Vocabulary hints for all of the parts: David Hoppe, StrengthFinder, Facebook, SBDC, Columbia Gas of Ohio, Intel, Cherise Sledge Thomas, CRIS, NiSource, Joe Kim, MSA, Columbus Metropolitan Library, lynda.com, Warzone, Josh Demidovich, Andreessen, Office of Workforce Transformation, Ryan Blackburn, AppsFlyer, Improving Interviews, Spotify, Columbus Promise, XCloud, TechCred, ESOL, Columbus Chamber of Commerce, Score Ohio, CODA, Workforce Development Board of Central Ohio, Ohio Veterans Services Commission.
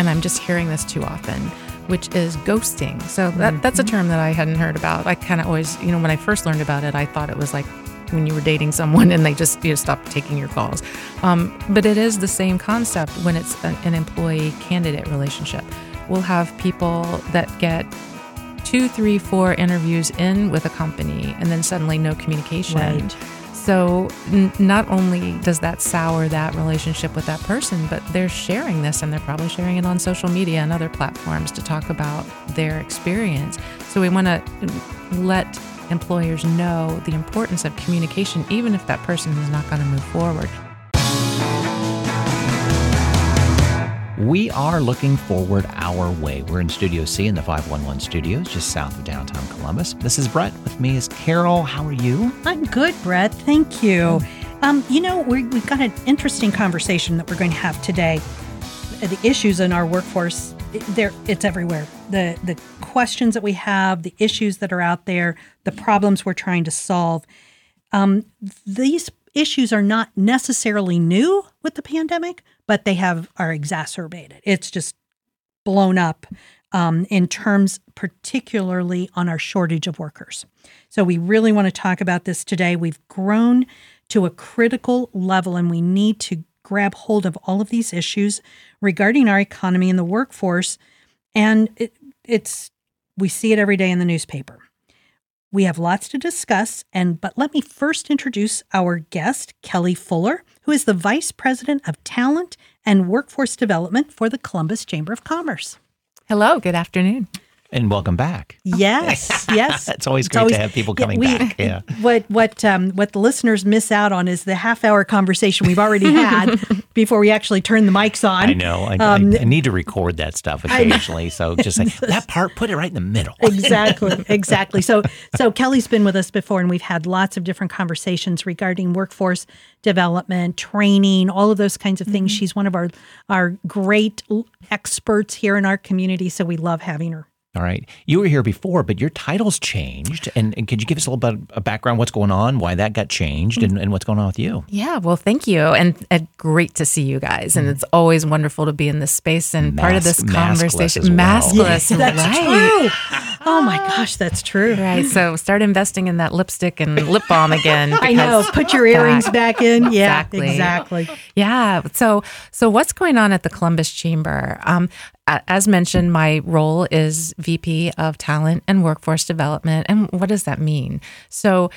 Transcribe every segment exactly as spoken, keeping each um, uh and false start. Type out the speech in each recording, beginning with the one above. and I'm just hearing this too often, which is ghosting. So that, mm-hmm. that's a term that I hadn't heard about. I kind of always, you know, when I first learned about it, I thought it was like when you were dating someone and they just, you know, stopped taking your calls. Um, but it is the same concept when it's an, an employee-candidate relationship. We'll have people that get two, three, four interviews in with a company and then suddenly no communication. Right. So n- not only does that sour that relationship with that person, but they're sharing this and they're probably sharing it on social media and other platforms to talk about their experience. So we want to let employers know the importance of communication, even if that person is not going to move forward. We are looking forward our way. We're in Studio C in the five one one studios, just south of downtown Columbus. This is Brett. With me is Carol. How are you? I'm good, Brett. Thank you. Um, you know, we, we've got an interesting conversation that we're going to have today. The issues in our workforce, there it's everywhere. The, the questions that we have, the issues that are out there, the problems we're trying to solve. Um, these issues are not necessarily new with the pandemic, but they have are exacerbated. It's just blown up um, in terms particularly on our shortage of workers. So we really want to talk about this today. We've grown to a critical level, and we need to grab hold of all of these issues regarding our economy and the workforce. And it, it's we see it every day in the newspaper. We have lots to discuss, and but let me first introduce our guest, Kelly Fuller, who is the Vice President of Talent and Workforce Development for the Columbus Chamber of Commerce. Hello, good afternoon. And welcome back. Yes, yes. It's always great it's always, to have people coming yeah, we, back. Yeah. What what um, what the listeners miss out on is the half-hour conversation we've already had before we actually turn the mics on. I know. I, um, I, I need to record that stuff occasionally. So just like that part, put it right in the middle. Exactly, exactly. So so Kelly's been with us before, and we've had lots of different conversations regarding workforce development, training, all of those kinds of things. Mm-hmm. She's one of our our great experts here in our community, so we love having her. All right. You were here before, but your title's changed. And, and could you give us a little bit of a background, what's going on, why that got changed, and, and what's going on with you? Yeah. Well, thank you. And, and great to see you guys. And it's always wonderful to be in this space and Mask, part of this conversation. Maskless. Well. Maskless. Yeah, that's right. True. Oh, my gosh. That's true. Right. So start investing in that lipstick and lip balm again. I know. Put your earrings back, back in. Yeah, exactly. exactly. Yeah. So, so what's going on at the Columbus Chamber? Um, As mentioned, my role is V P of Talent and Workforce Development. And what does that mean? So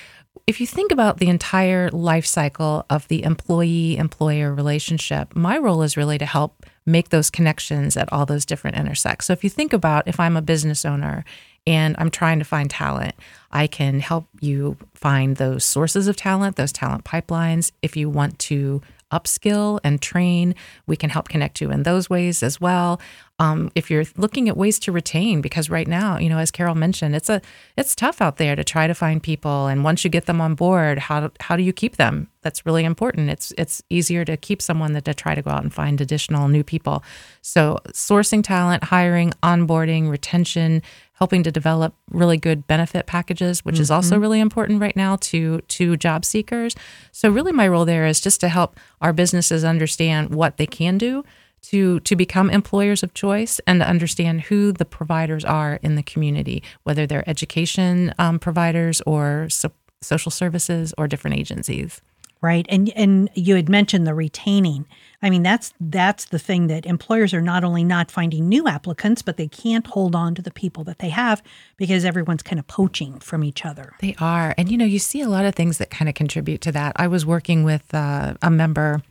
if you think about the entire life cycle of the employee-employer relationship, my role is really to help make those connections at all those different intersects. So if you think about if I'm a business owner and I'm trying to find talent, I can help you find those sources of talent, those talent pipelines. If you want to upskill and train, we can help connect you in those ways as well. Um, if you're looking at ways to retain, because right now, you know, as Carol mentioned, it's a it's tough out there to try to find people. And once you get them on board, how how do you keep them? That's really important. It's it's easier to keep someone than to try to go out and find additional new people. So sourcing talent, hiring, onboarding, retention, helping to develop really good benefit packages, which mm-hmm. is also really important right now to to job seekers. So really my role there is just to help our businesses understand what they can do to to become employers of choice and to understand who the providers are in the community, whether they're education um, providers or so, social services or different agencies. Right. And and you had mentioned the retaining. I mean, that's that's the thing that employers are not only not finding new applicants, but they can't hold on to the people that they have because everyone's kind of poaching from each other. They are. And, you know, you see a lot of things that kind of contribute to that. I was working with uh, a member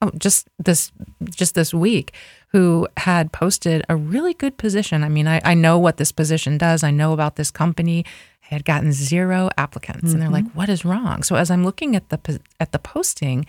oh, just this just this week who had posted a really good position. I mean, I, I know what this position does. I know about this company. I had gotten zero applicants, and they're like, "What is wrong?" So as I'm looking at the at the posting,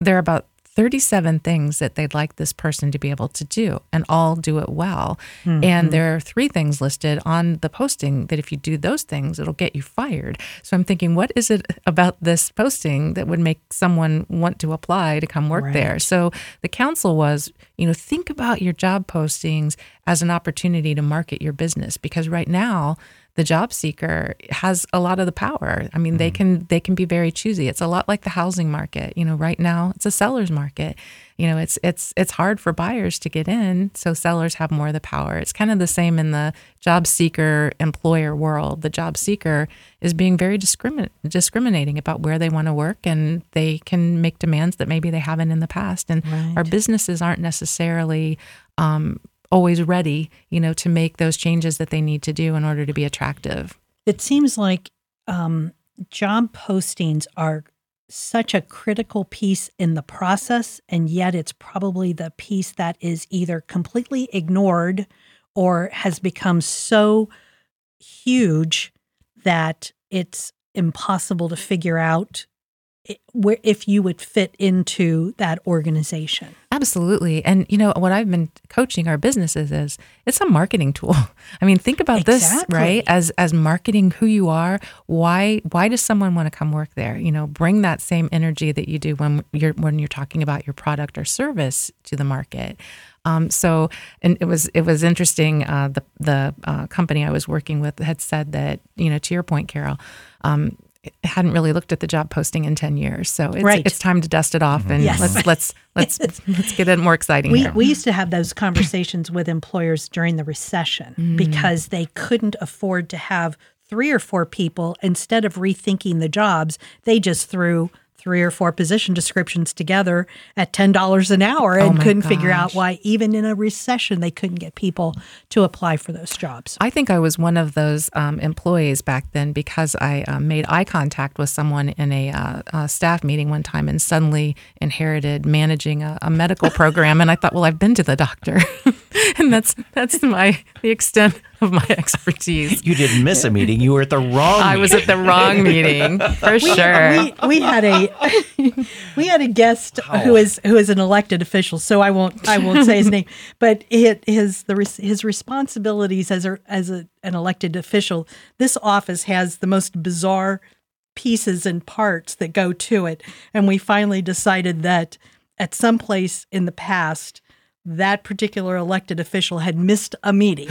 there are about thirty-seven things that they'd like this person to be able to do, and all do it well. Mm-hmm. And there are three things listed on the posting that if you do those things, it'll get you fired. So I'm thinking, what is it about this posting that would make someone want to apply to come work right. there? So the counsel was, you know, think about your job postings as an opportunity to market your business, because right now the job seeker has a lot of the power. I mean, mm-hmm. they can they can be very choosy. It's a lot like the housing market. You know, right now it's a seller's market. You know, it's it's it's hard for buyers to get in, so sellers have more of the power. It's kind of the same in the job seeker employer world. The job seeker is being very discrimin- discriminating about where they want to work, and they can make demands that maybe they haven't in the past. And right. our businesses aren't necessarily um, always ready, you know, to make those changes that they need to do in order to be attractive. It seems like um, job postings are such a critical piece in the process, and yet it's probably the piece that is either completely ignored or has become so huge that it's impossible to figure out where if you would fit into that organization. Absolutely. And, you know, what I've been coaching our businesses is it's a marketing tool. I mean, think about exactly. this, right? As as marketing who you are, why why does someone want to come work there? You know, bring that same energy that you do when you're when you're talking about your product or service to the market. Um, so, and it was it was interesting. Uh, the the uh, company I was working with had said that, you know, to your point, Carol, um, hadn't really looked at the job posting in ten years, so it's, right. it's time to dust it off and yes. let's let's let's let's get it more exciting. We here. we used to have those conversations with employers during the recession mm. because they couldn't afford to have three or four people. Instead of rethinking the jobs, they just threw three or four position descriptions together at ten dollars an hour and oh couldn't gosh. figure out why, even in a recession, they couldn't get people to apply for those jobs. I think I was one of those um, employees back then because I uh, made eye contact with someone in a uh, uh, staff meeting one time and suddenly inherited managing a, a medical program. And I thought, well, I've been to the doctor. And that's that's my the extent of my expertise. You didn't miss a meeting. You were at the wrong meeting. I was at the wrong meeting, for we, sure. We, we had a we had a guest wow. who is who is an elected official, so I won't I won't say his name. But it, his the his responsibilities as a, as a, an elected official, this office has the most bizarre pieces and parts that go to it. And we finally decided that at some place in the past, that particular elected official had missed a meeting.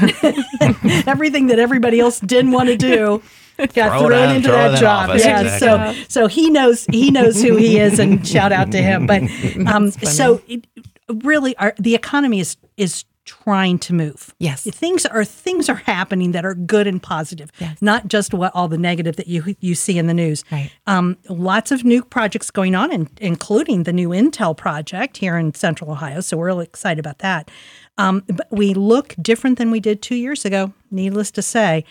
Everything that everybody else didn't want to do got thrown down, into that job. Office, yeah, exactly. so so he knows he knows who he is, and shout out to him. But um, so it, really, our, the economy is is trying to move. Yes, things are things are happening that are good and positive, yes. not just what all the negative that you you see in the news. Right. Um, lots of new projects going on, in, including the new Intel project here in Central Ohio. So we're really excited about that. Um, but we look different than we did two years ago. Needless to say,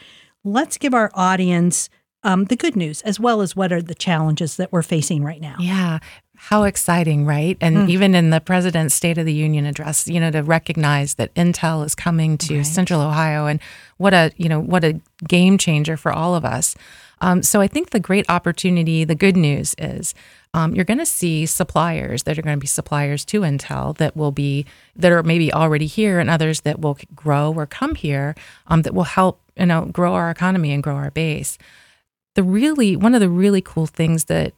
let's give our audience um, the good news as well as what are the challenges that we're facing right now. Yeah. How exciting, right? And mm. even in the president's State of the Union address, you know, to recognize that Intel is coming to right. Central Ohio, and what a, you know, what a game changer for all of us. Um, so I think the great opportunity, the good news is um, you're going to see suppliers that are going to be suppliers to Intel that will be, that are maybe already here, and others that will grow or come here um, that will help, you know, grow our economy and grow our base. The really, one of the really cool things that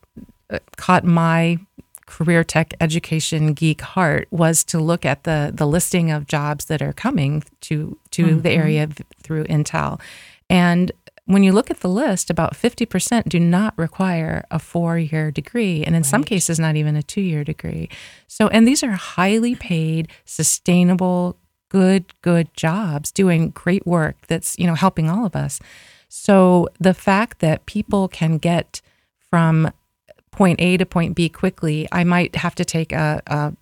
caught my career tech education geek heart was to look at the the listing of jobs that are coming to to mm-hmm. the area through Intel. And when you look at the list, about fifty percent do not require a four-year degree, and in right. some cases not even a two-year degree. So, and these are highly paid, sustainable, good, good jobs doing great work that's, you know, helping all of us. So the fact that people can get from point A to point B quickly, I might have to take a, a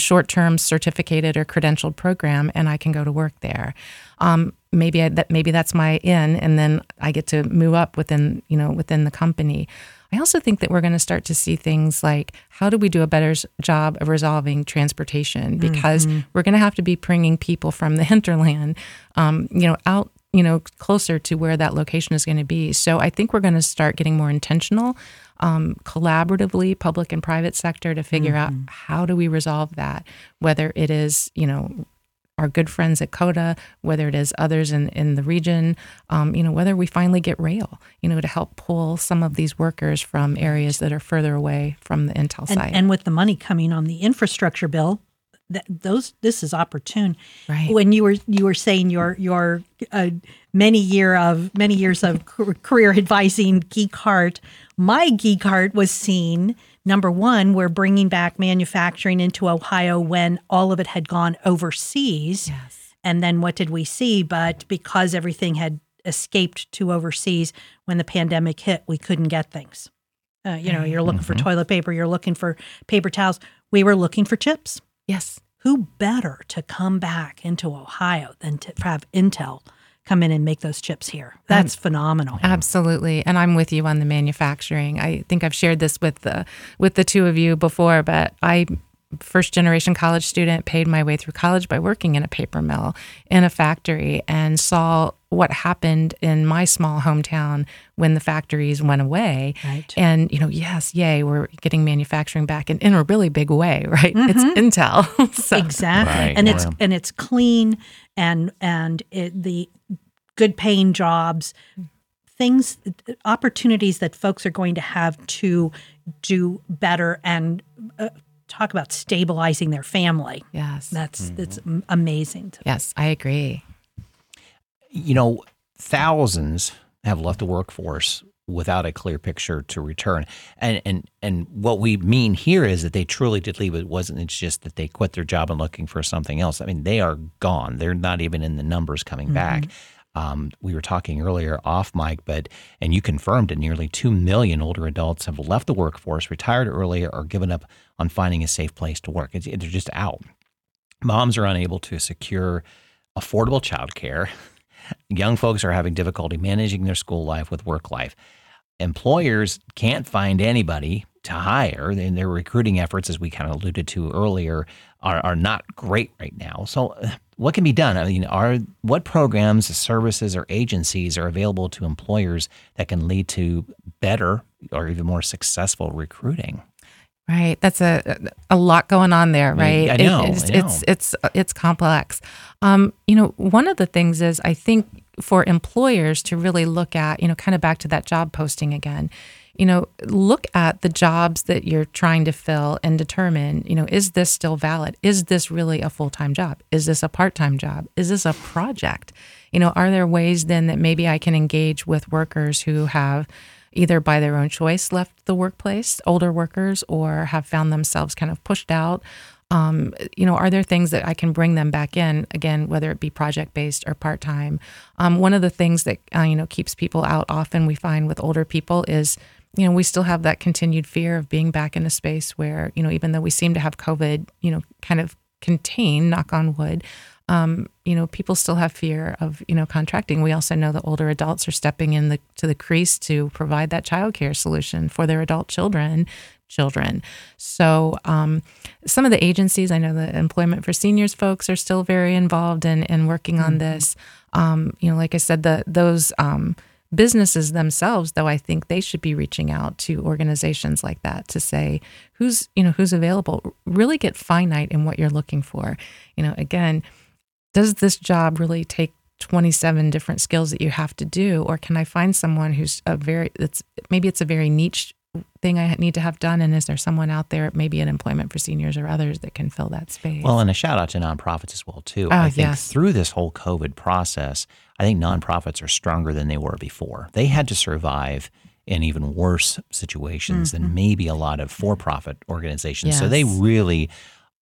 short-term certificated or credentialed program, and I can go to work there. Um, maybe I, that maybe that's my in, and then I get to move up within you know within the company. I also think that we're going to start to see things like, how do we do a better job of resolving transportation? Because mm-hmm. we're going to have to be bringing people from the hinterland, um, you know, out. you know, closer to where that location is going to be. So I think we're going to start getting more intentional, um, collaboratively, public and private sector, to figure mm-hmm. out how do we resolve that, whether it is, you know, our good friends at CODA, whether it is others in, in the region, um, you know, whether we finally get rail, you know, to help pull some of these workers from areas that are further away from the Intel and, site. And with the money coming on the infrastructure bill, that those this is opportune. Right. When you were you were saying your your uh, many year of many years of career advising Geek Heart, my Geek Heart was seen. Number one, we're bringing back manufacturing into Ohio when all of it had gone overseas. Yes. And then what did we see? But because everything had escaped to overseas, when the pandemic hit, we couldn't get things. Uh, you know, you're looking mm-hmm. for toilet paper, you're looking for paper towels. We were looking for chips. Yes. Who better to come back into Ohio than to have Intel come in and make those chips here? That's um, phenomenal. Absolutely. And I'm with you on the manufacturing. I think I've shared this with the with the two of you before, but I, first generation college student, paid my way through college by working in a paper mill, in a factory, and saw what happened in my small hometown when the factories went away. Right. And, you know, yes, yay, we're getting manufacturing back in, in a really big way, right? Mm-hmm. It's Intel. So. Exactly. Right. And, wow. it's, and it's clean and and it, the good paying jobs, things, opportunities that folks are going to have to do better and uh, talk about stabilizing their family. Yes. That's, mm-hmm. that's amazing. To yes, me. I agree. You know, thousands have left the workforce without a clear picture to return. And and and what we mean here is that they truly did leave. It wasn't it's just that they quit their job and looking for something else. I mean, they are gone. They're not even in the numbers coming mm-hmm. back. Um, we were talking earlier off mic, but and you confirmed it, nearly two million older adults have left the workforce, retired earlier, or given up on finding a safe place to work. It's, they're just out. Moms are unable to secure affordable childcare. Young folks are having difficulty managing their school life with work life. Employers can't find anybody to hire, and their recruiting efforts, as we kind of alluded to earlier, are, are not great right now. So what can be done? I mean, are what programs, services, or agencies are available to employers that can lead to better or even more successful recruiting? Right. That's a a lot going on there, right? I know. It's I know. It's, it's it's complex. Um, you know, one of the things is I think for employers to really look at, you know, kind of back to that job posting again, you know, look at the jobs that you're trying to fill and determine, you know, is this still valid? Is this really a full-time job? Is this a part-time job? Is this a project? You know, are there ways then that maybe I can engage with workers who have either by their own choice left the workplace, older workers, or have found themselves kind of pushed out? Um, you know, are there things that I can bring them back in, again, whether it be project-based or part-time? Um, one of the things that, uh, you know, keeps people out often we find with older people is, you know, we still have that continued fear of being back in a space where, you know, even though we seem to have COVID, you know, kind of contained, knock on wood, Um, you know, people still have fear of, you know, contracting. We also know that older adults are stepping in the, to the crease to provide that childcare solution for their adult children, children. So um, some of the agencies, I know the Employment for Seniors folks are still very involved in, in working on this. Um, you know, like I said, the those um, businesses themselves, though, I think they should be reaching out to organizations like that to say who's, you know, who's available. Really get finite in what you're looking for. You know, again, does this job really take twenty-seven different skills that you have to do, or can I find someone who's a very, it's, maybe it's a very niche thing I need to have done, and is there someone out there, maybe an Employment for Seniors or others, that can fill that space? Well, and a shout out to nonprofits as well, too. Oh, I think yes. Through this whole COVID process, I think nonprofits are stronger than they were before. They had to survive in even worse situations mm-hmm. than maybe a lot of for-profit organizations. Yes. So they really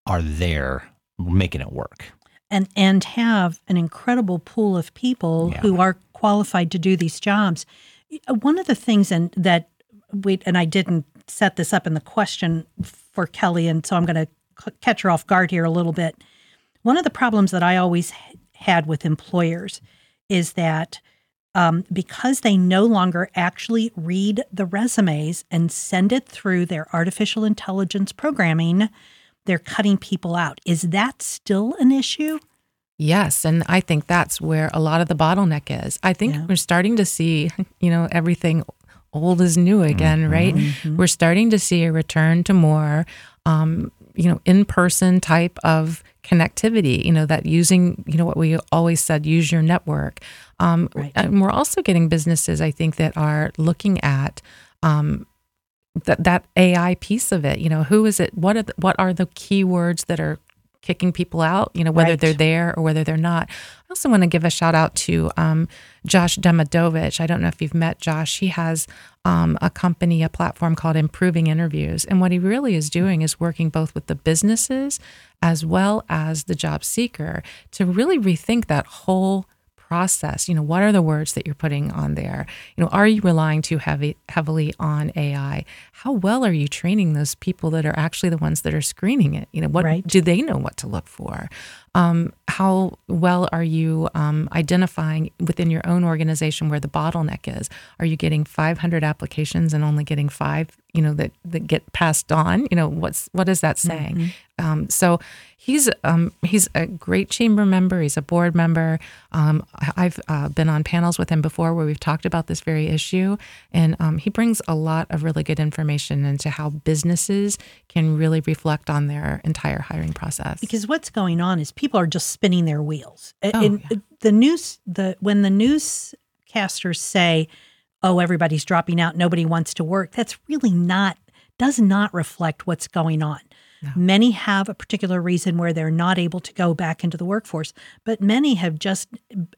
are there making it work. And and have an incredible pool of people yeah. who are qualified to do these jobs. One of the things and that we and I didn't set this up in the question for Kelly, and so I'm going to catch her off guard here a little bit. One of the problems that I always had with employers is that um, because they no longer actually read the resumes and send it through their artificial intelligence programming, they're cutting people out. Is that still an issue? Yes, and I think that's where a lot of the bottleneck is. I think yeah. we're starting to see, you know, everything old is new again, mm-hmm. right? Mm-hmm. We're starting to see a return to more, um, you know, in-person type of connectivity, you know, that using, you know, what we always said, use your network. Um, right. And we're also getting businesses, I think, that are looking at, um, that that A I piece of it, you know, who is it? What are the, what are the keywords that are kicking people out, you know, whether right. they're there or whether they're not. I also want to give a shout out to um, Josh Demidovich. I don't know if you've met Josh. He has um, a company, a platform called Improving Interviews. And what he really is doing is working both with the businesses as well as the job seeker to really rethink that whole process. You know, what are the words that you're putting on there? You know, are you relying too heavy, heavily on A I? How well are you training those people that are actually the ones that are screening it? You know, what right. do they know what to look for? Um, how well are you um, identifying within your own organization where the bottleneck is? Are you getting five hundred applications and only getting five, you know, that, that get passed on? You know, what's what is that saying? Mm-hmm. Um, so he's um, he's a great chamber member. He's a board member. Um, I've uh, been on panels with him before where we've talked about this very issue, and um, he brings a lot of really good information into how businesses can really reflect on their entire hiring process. Because what's going on is people People are just spinning their wheels. Oh, and yeah. The news, the when the newscasters say, "Oh, everybody's dropping out. Nobody wants to work." That's really not does not reflect what's going on. No. Many have a particular reason where they're not able to go back into the workforce, but many have just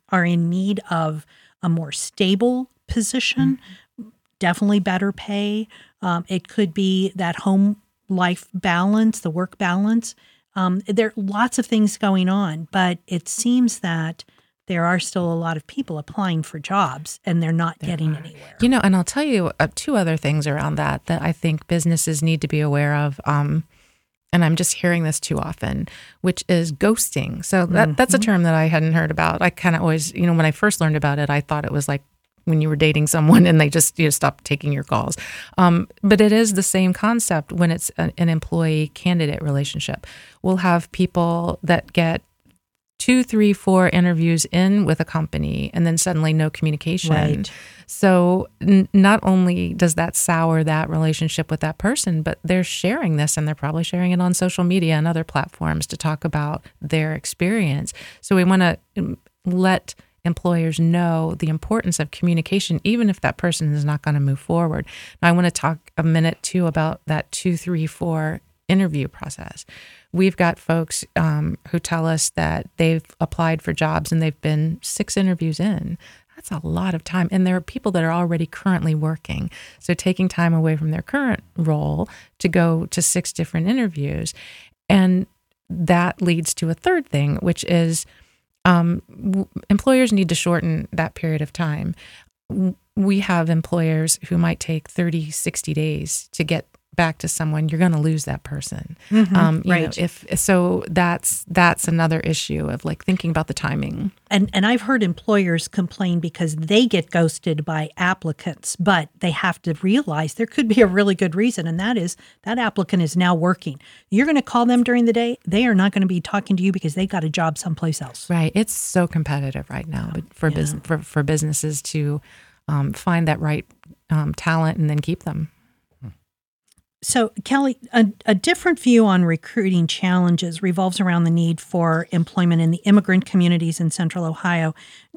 are in need of a more stable position, mm-hmm. definitely better pay. Um, it could be that home life balance, the work balance. Um, there are lots of things going on, but it seems that there are still a lot of people applying for jobs and they're not there getting are. anywhere. You know, and I'll tell you uh, two other things around that that I think businesses need to be aware of. Um, and I'm just hearing this too often, which is ghosting. So that, mm-hmm. that's a term that I hadn't heard about. I kind of always, you know, when I first learned about it, I thought it was like when you were dating someone and they just, you know, stopped taking your calls. Um, but it is the same concept when it's an, an employee-candidate relationship. We'll have people that get two, three, four interviews in with a company and then suddenly no communication. Right. So n- not only does that sour that relationship with that person, but they're sharing this and they're probably sharing it on social media and other platforms to talk about their experience. So we want to let employers know the importance of communication, even if that person is not going to move forward. Now, I want to talk a minute, too, about that two, three, four interview process. We've got folks um, who tell us that they've applied for jobs and they've been six interviews in. That's a lot of time. And there are people that are already currently working. So taking time away from their current role to go to six different interviews. And that leads to a third thing, which is Um, w- employers need to shorten that period of time. W- we have employers who might take thirty, sixty days to get back to someone. You're going to lose that person. Mm-hmm, um, you right. know, if, so that's that's another issue of like thinking about the timing. And and I've heard employers complain because they get ghosted by applicants, but they have to realize there could be a really good reason, and that is that applicant is now working. You're going to call them during the day. They are not going to be talking to you because they got a job someplace else. Right. It's so competitive right now but for, yeah. bus- for, for businesses to um, find that right um, talent and then keep them. So, Kelly, a, a different view on recruiting challenges revolves around the need for employment in the immigrant communities in Central Ohio.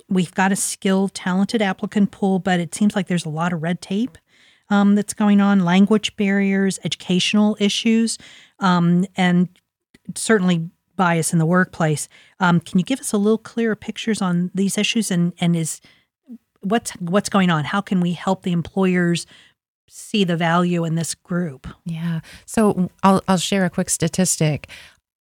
We've got a skilled, talented applicant pool, but it seems like there's a lot of red tape um, that's going on, language barriers, educational issues, um, and certainly bias in the workplace. Um, can you give us a little clearer pictures on these issues and, and is what's what's going on? How can we help the employers see the value in this group? Yeah. So I'll I'll share a quick statistic.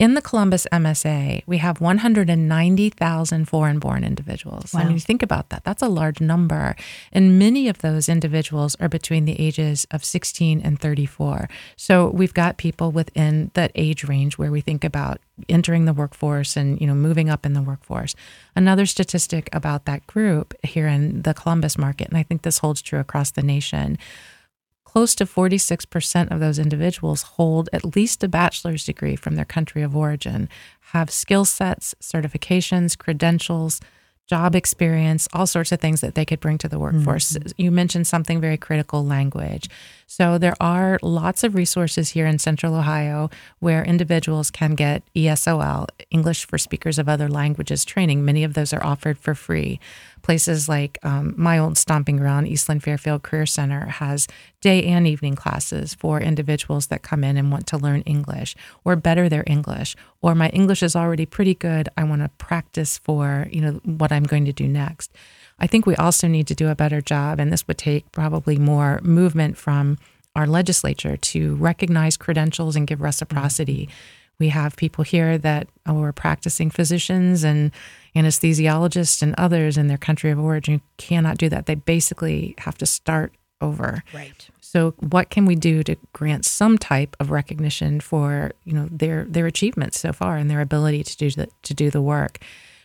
In the Columbus M S A, we have one hundred ninety thousand foreign-born individuals. Wow. And when you think about that, that's a large number. And many of those individuals are between the ages of sixteen and thirty-four. So we've got people within that age range where we think about entering the workforce and, you know, moving up in the workforce. Another statistic about that group here in the Columbus market, and I think this holds true across the nation, close to forty-six percent of those individuals hold at least a bachelor's degree from their country of origin, have skill sets, certifications, credentials, job experience, all sorts of things that they could bring to the workforce. Mm-hmm. You mentioned something very critical, language. So there are lots of resources here in Central Ohio where individuals can get E S O L, English for Speakers of Other Languages training. Many of those are offered for free. places like um, my old stomping ground, Eastland Fairfield Career Center, has day and evening classes for individuals that come in and want to learn English or better their English, or my English is already pretty good, I want to practice for, you know, what I'm going to do next. I think we also need to do a better job, and this would take probably more movement from our legislature to recognize credentials and give reciprocity. We have people here that are practicing physicians and anesthesiologists and others in their country of origin cannot do that. They basically have to start over. Right. So what can we do to grant some type of recognition for, you know, their their achievements so far and their ability to do the, to do the work?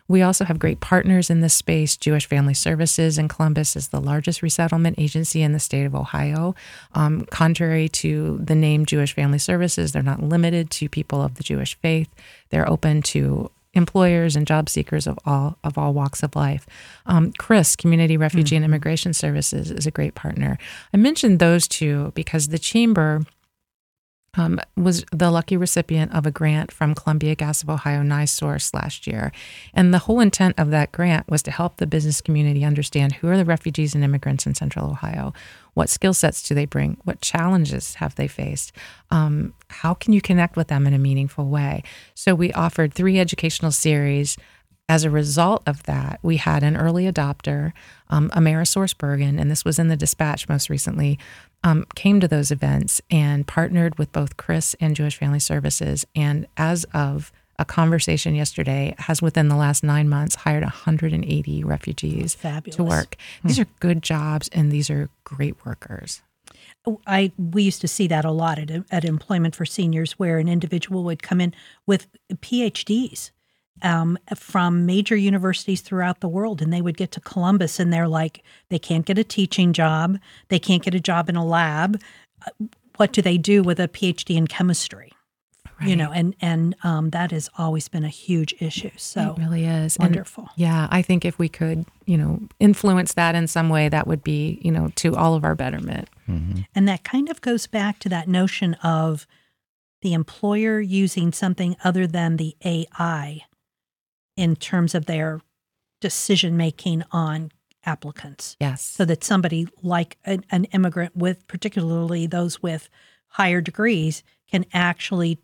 We also have great partners in this space. Jewish Family Services in Columbus is the largest resettlement agency in the state of Ohio. Um, contrary to the name Jewish Family Services, they're not limited to people of the Jewish faith. They're open to employers and job seekers of all of all walks of life. Um, C R I S, Community Refugee mm-hmm. and Immigration Services, is a great partner. I mentioned those two because the Chamber Um, was the lucky recipient of a grant from Columbia Gas of Ohio, NiSource, last year. And the whole intent of that grant was to help the business community understand who are the refugees and immigrants in Central Ohio, what skill sets do they bring, what challenges have they faced, um, how can you connect with them in a meaningful way. So we offered three educational series. As a result of that, we had an early adopter, um, Amerisource Bergen, and this was in the Dispatch most recently, um, came to those events and partnered with both C R I S and Jewish Family Services. And as of a conversation yesterday, has within the last nine months hired one hundred eighty refugees Fabulous. To work. These are good jobs, and these are great workers. I we used to see that a lot at, at Employment for Seniors, where an individual would come in with P H Ds. Um, from major universities throughout the world, and they would get to Columbus, and they're like, they can't get a teaching job, they can't get a job in a lab. What do they do with a P H D in chemistry? Right. You know, and and um, that has always been a huge issue. So it really is wonderful. And yeah, I think if we could, you know, influence that in some way, that would be, you know, to all of our betterment. Mm-hmm. And that kind of goes back to that notion of the employer using something other than the A I. In terms of their decision-making on applicants. Yes. So that somebody like an, an immigrant with, particularly those with higher degrees, can actually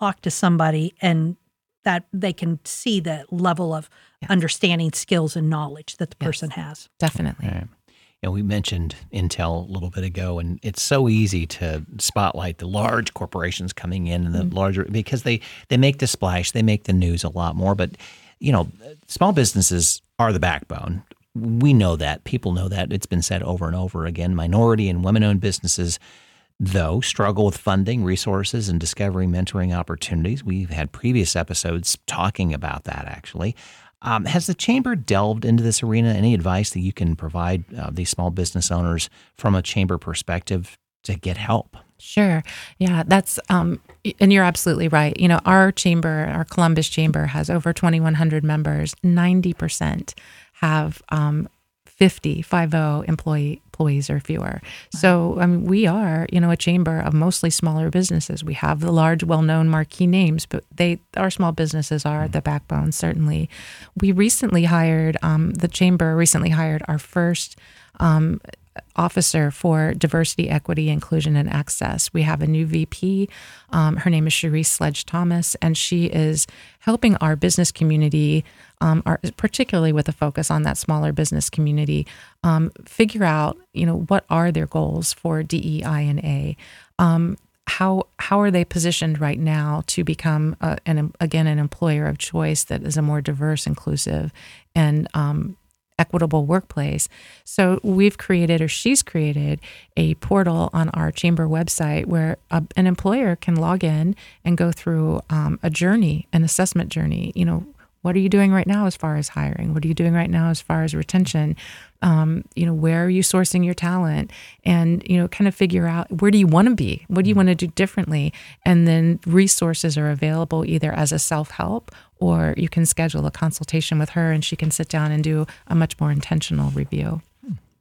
talk to somebody and that they can see the level of yes. understanding, skills, and knowledge that the yes. person has. Definitely. Right. You know, we mentioned Intel a little bit ago, and it's so easy to spotlight the large corporations coming in and the mm-hmm. larger, because they, they make the splash, they make the news a lot more, but you know, small businesses are the backbone. We know that. People know that. It's been said over and over again. Minority and women-owned businesses, though, struggle with funding, resources, and discovering mentoring opportunities. We've had previous episodes talking about that, actually. Um, has the Chamber delved into this arena? Any advice that you can provide uh, these small business owners from a Chamber perspective to get help? Sure. Yeah, that's, um, and you're absolutely right. You know, our chamber, our Columbus chamber has over twenty-one hundred members. ninety percent have um, fifty, fifty employee, employees or fewer. Wow. So, I mean, we are, you know, a chamber of mostly smaller businesses. We have the large, well-known marquee names, but they, our small businesses are mm-hmm. the backbone, certainly. We recently hired, um, the chamber recently hired our first um officer for diversity, equity, inclusion, and access. We have a new V P. Um, her name is Cherise Sledge Thomas, and she is helping our business community, um, our, particularly with a focus on that smaller business community, um, figure out, you know, what are their goals for D E I and A. Um, how how are they positioned right now to become, a, an again, an employer of choice that is a more diverse, inclusive, and um equitable workplace. So we've created, or she's created, a portal on our chamber website where a, an employer can log in and go through um, a journey, an assessment journey. You know, what are you doing right now as far as hiring? What are you doing right now as far as retention? Um, you know, where are you sourcing your talent? And, you know, kind of figure out, where do you want to be? What do you want to do differently? And then resources are available either as a self-help, or you can schedule a consultation with her and she can sit down and do a much more intentional review.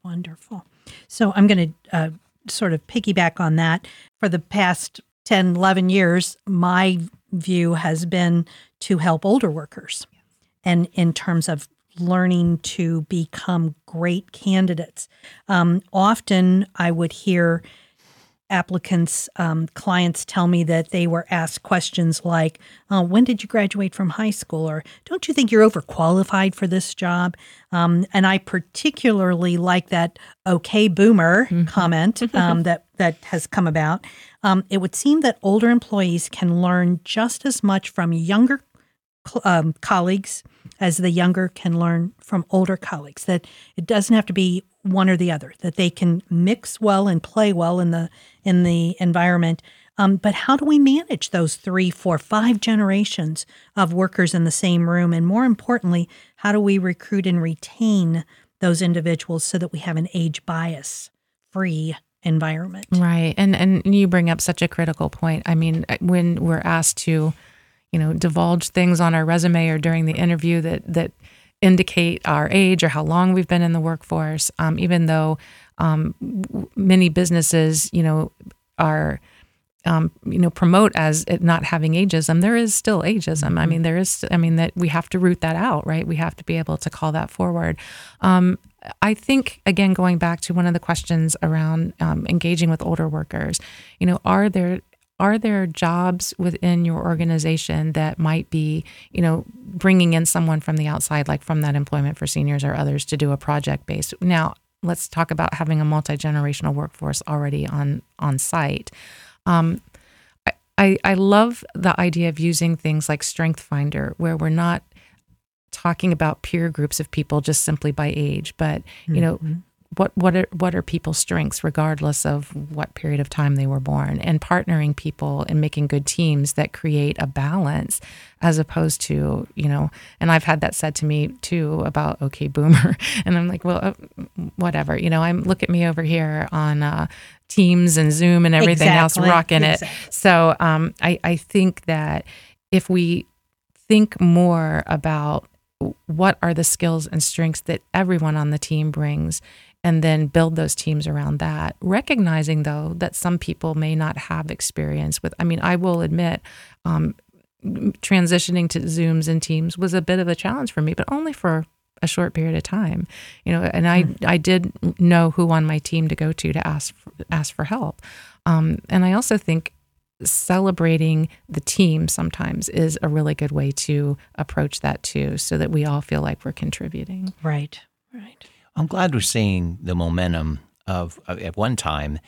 Wonderful. So I'm going to uh, sort of piggyback on that. For the past ten, eleven years, my view has been to help older workers. Yes. And in terms of learning to become great candidates. Um, often I would hear applicants, um, clients tell me that they were asked questions like, oh, when did you graduate from high school? Or don't you think you're overqualified for this job? Um, and I particularly like that okay boomer mm-hmm. comment um, that, that has come about. Um, it would seem that older employees can learn just as much from younger um, colleagues as the younger can learn from older colleagues, that it doesn't have to be one or the other, that they can mix well and play well in the in the environment. Um, but how do we manage those three, four, five generations of workers in the same room? And more importantly, how do we recruit and retain those individuals so that we have an age bias-free environment? Right. And, and you bring up such a critical point. I mean, when we're asked to, you know, divulge things on our resume or during the interview that that indicate our age or how long we've been in the workforce, um, even though um, w- many businesses, you know, are, um, you know, promote as it not having ageism, there is still ageism. Mm-hmm. I mean, there is, I mean, that we have to root that out, right? We have to be able to call that forward. Um, I think, again, going back to one of the questions around um, engaging with older workers, you know, are there Are there jobs within your organization that might be, you know, bringing in someone from the outside, like from that Employment for Seniors or others, to do a project based? Now, let's talk about having a multi-generational workforce already on on site. Um, I, I I love the idea of using things like StrengthFinder, where we're not talking about peer groups of people just simply by age, but you mm-hmm. know. What what are what are people's strengths, regardless of what period of time they were born, and partnering people and making good teams that create a balance, as opposed to, you know, and I've had that said to me too about okay boomer, and I'm like, well, uh, whatever, you know, I'm look at me over here on uh, Teams and Zoom and everything exactly. else, rocking exactly. it. So um, I I think that if we think more about what are the skills and strengths that everyone on the team brings, and then build those teams around that. Recognizing, though, that some people may not have experience with, I mean, I will admit, um, transitioning to Zooms and Teams was a bit of a challenge for me, but only for a short period of time, you know, and I, mm. I did know who on my team to go to to ask for, ask for help. Um, and I also think celebrating the team sometimes is a really good way to approach that, too, so that we all feel like we're contributing. Right, right. I'm glad we're seeing the momentum of, uh, at one time,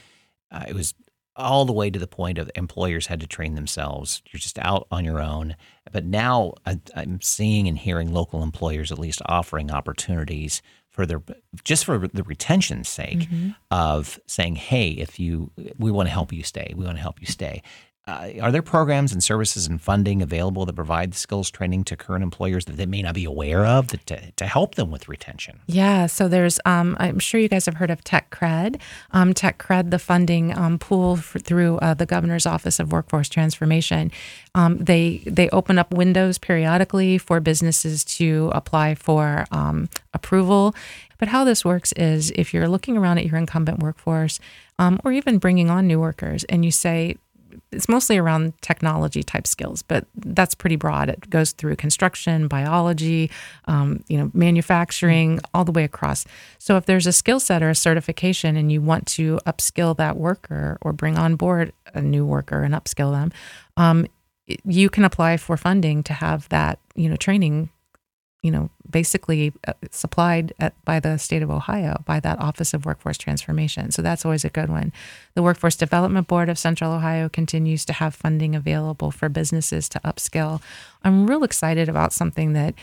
uh, it was all the way to the point of employers had to train themselves. You're just out on your own. But now I, I'm seeing and hearing local employers at least offering opportunities for their, just for the retention's sake, mm-hmm. of saying, hey, if you, we want to help you stay. We want to help you stay. Uh, are there programs and services and funding available that provide the skills training to current employers that they may not be aware of that to, to help them with retention? Yeah, so there's, um, I'm sure you guys have heard of TechCred. Um, TechCred, the funding um, pool for, through uh, the Governor's Office of Workforce Transformation, um, they they open up windows periodically for businesses to apply for um, approval. But how this works is if you're looking around at your incumbent workforce um, or even bringing on new workers and you say, it's mostly around technology type skills, but that's pretty broad. It goes through construction, biology, um, you know, manufacturing, all the way across. So if there's a skill set or a certification and you want to upskill that worker or bring on board a new worker and upskill them, um, you can apply for funding to have that, you know, training, you know, basically supplied at, by the state of Ohio, by that Office of Workforce Transformation. So that's always a good one. The Workforce Development Board of Central Ohio continues to have funding available for businesses to upskill. I'm real excited about something that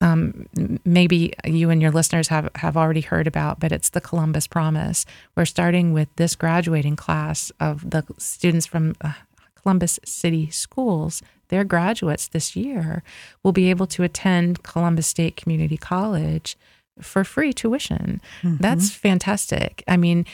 um, maybe you and your listeners have, have already heard about, but it's the Columbus Promise. We're starting with this graduating class of the students from uh, Columbus City Schools. Their graduates this year will be able to attend Columbus State Community College for free tuition. Mm-hmm. That's fantastic. I mean,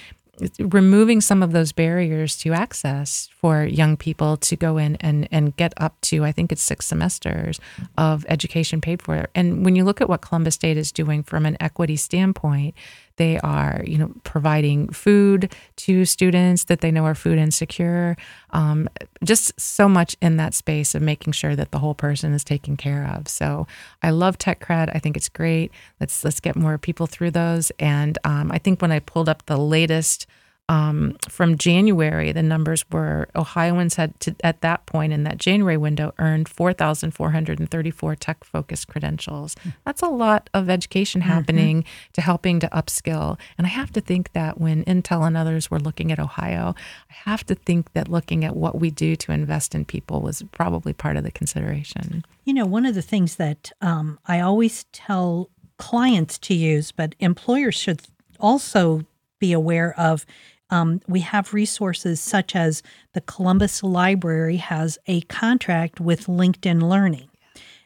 removing some of those barriers to access for young people to go in and, and get up to, I think it's six semesters of education paid for. And when you look at what Columbus State is doing from an equity standpoint, They are, you know, providing food to students that they know are food insecure. Um, just so much in that space of making sure that the whole person is taken care of. So I love TechCred. I think it's great. Let's let's get more people through those. And um, I think when I pulled up the latest um, from January, the numbers were Ohioans had to, at that point in that January window, earned four thousand four hundred thirty-four tech-focused credentials. That's a lot of education happening mm-hmm. to helping to upskill. And I have to think that when Intel and others were looking at Ohio, I have to think that looking at what we do to invest in people was probably part of the consideration. You know, one of the things that um, I always tell clients to use, but employers should also be aware of, Um, we have resources such as the Columbus Library has a contract with LinkedIn Learning.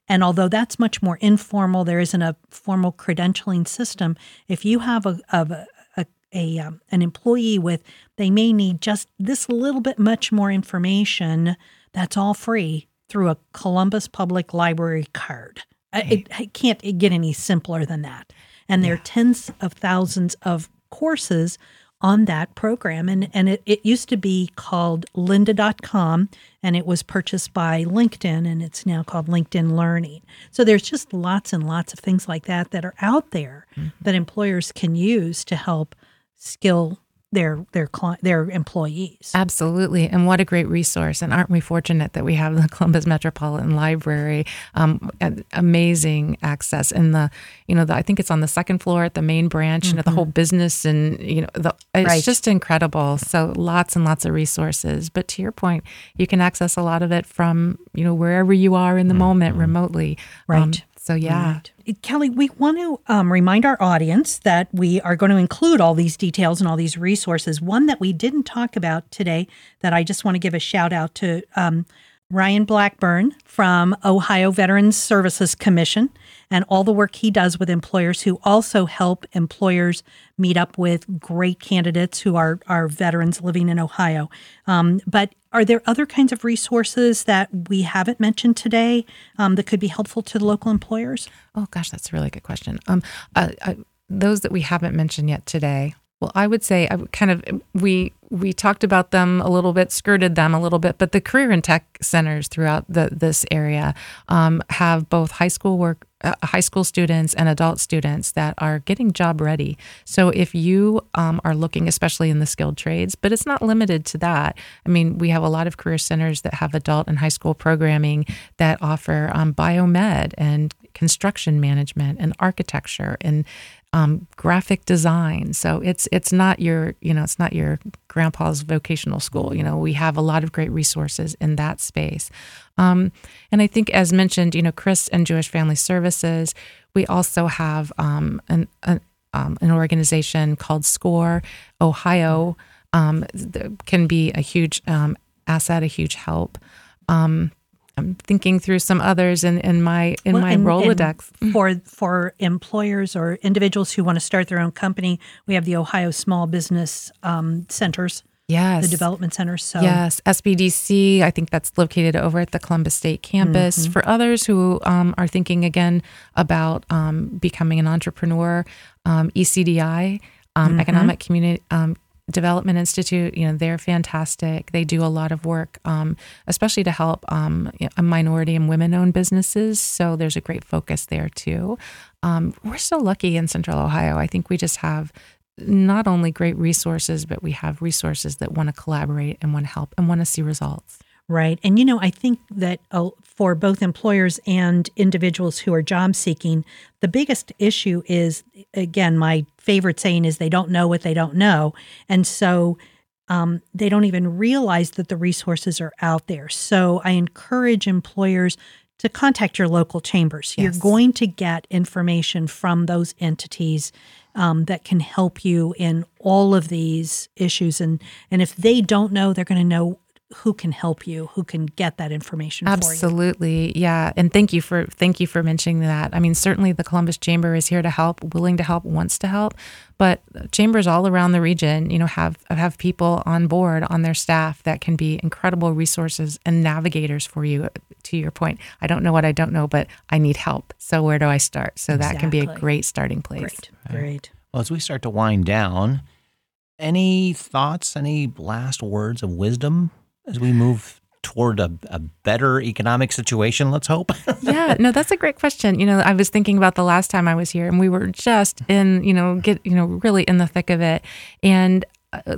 And although that's much more informal, there isn't a formal credentialing system. If you have a, a, a, a um, an employee with, they may need just this little bit much more information, that's all free through a Columbus Public Library card. Right. It, it can't it get any simpler than that. And there yeah. are tens of thousands of courses on that program. And, and it, it used to be called lynda dot com, and it was purchased by LinkedIn, and it's now called LinkedIn Learning. So there's just lots and lots of things like that that are out there mm-hmm. that employers can use to help skill their their their employees. Absolutely. And what a great resource. And aren't we fortunate that we have the Columbus Metropolitan Library, um, amazing access in the, you know, the, I think it's on the second floor at the main branch, mm-hmm. you know, the whole business and, you know, the, it's right. just incredible. So lots and lots of resources. But to your point, you can access a lot of it from, you know, wherever you are in the mm-hmm. moment remotely. Right. Um, So, yeah. Right. Kelly, we want to um, remind our audience that we are going to include all these details and all these resources. One that we didn't talk about today that I just want to give a shout out to um, Ryan Blackburn from Ohio Veterans Services Commission and all the work he does with employers, who also help employers meet up with great candidates who are, are veterans living in Ohio. Um, but Are there other kinds of resources that we haven't mentioned today um, that could be helpful to the local employers? Oh, gosh, that's a really good question. Um, uh, uh, those that we haven't mentioned yet today. Well, I would say I would kind of we we talked about them a little bit, skirted them a little bit, but the career and tech centers throughout the, this area um, have both high school work, uh, high school students and adult students that are getting job ready. So if you um, are looking, especially in the skilled trades, but it's not limited to that. I mean, we have a lot of career centers that have adult and high school programming that offer um, biomed and construction management and architecture and um, graphic design. So it's it's not your, you know, it's not your grandpa's vocational school. You know, we have a lot of great resources in that space. Um, and I think, as mentioned, you know, C R I S and Jewish Family Services, we also have um, an, an, um, an organization called Score Ohio, um, can be a huge um, asset, a huge help. Um, I'm thinking through some others in, in my in well, my and, Rolodex. And for for employers or individuals who want to start their own company, we have the Ohio Small Business um, Centers. Yes. The development center. So. Yes. S B D C, I think that's located over at the Columbus State campus. Mm-hmm. For others who um, are thinking again about um, becoming an entrepreneur, um, E C D I, um, mm-hmm. Economic Community um Development Institute, you know, they're fantastic. They do a lot of work, um, especially to help um, you know, minority and women-owned businesses. So there's a great focus there, too. Um, we're so lucky in Central Ohio. I think we just have not only great resources, but we have resources that want to collaborate and want to help and want to see results. Right. And, you know, I think that uh, for both employers and individuals who are job seeking, the biggest issue is, again, my favorite saying is they don't know what they don't know. And so um, they don't even realize that the resources are out there. So I encourage employers to contact your local chambers. Yes. You're going to get information from those entities um, that can help you in all of these issues. And, and if they don't know, they're going to know who can help you, who can get that information for you. Absolutely. Yeah. And thank you for thank you for mentioning that. I mean, certainly the Columbus Chamber is here to help, willing to help, wants to help. But chambers all around the region, you know, have have people on board, on their staff that can be incredible resources and navigators for you. To your point, I don't know what I don't know, but I need help. So where do I start? So exactly. That can be a great starting place. Great. Great. Well, as we start to wind down, any thoughts, any last words of wisdom as we move toward a, a better economic situation, let's hope? Yeah, no, that's a great question. You know, I was thinking about the last time I was here and we were just in, you know, get, you know, really in the thick of it. And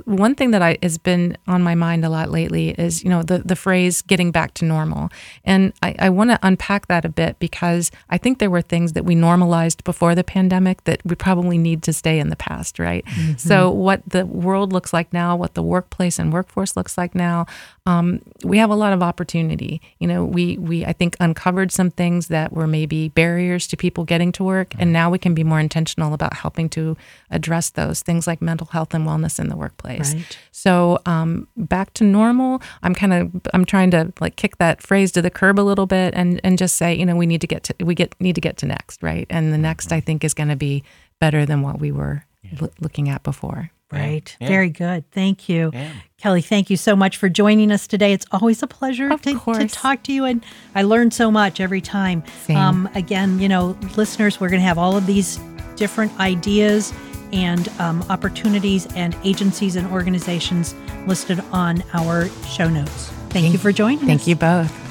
one thing that I has been on my mind a lot lately is, you know, the, the phrase getting back to normal. And I, I want to unpack that a bit because I think there were things that we normalized before the pandemic that we probably need to stay in the past, right? Mm-hmm. So what the world looks like now, what the workplace and workforce looks like now, um, we have a lot of opportunity. You know, we, we I think uncovered some things that were maybe barriers to people getting to work. Mm-hmm. And now we can be more intentional about helping to address those things like mental health and wellness in the workplace. Workplace. Right. So um, back to normal. I'm kind of I'm trying to like kick that phrase to the curb a little bit and and just say, you know, we need to get to we get need to get to next, right? And the next I think is going to be better than what we were yeah. l- looking at before. Right. Yeah. Very good. Thank you. Yeah. Kelly, thank you so much for joining us today. It's always a pleasure to, to talk to you. And I learn so much every time. Um, again, you know, listeners, we're going to have all of these different ideas and um, opportunities and agencies and organizations listed on our show notes. Thank, Thank you for joining thank us. Thank you both.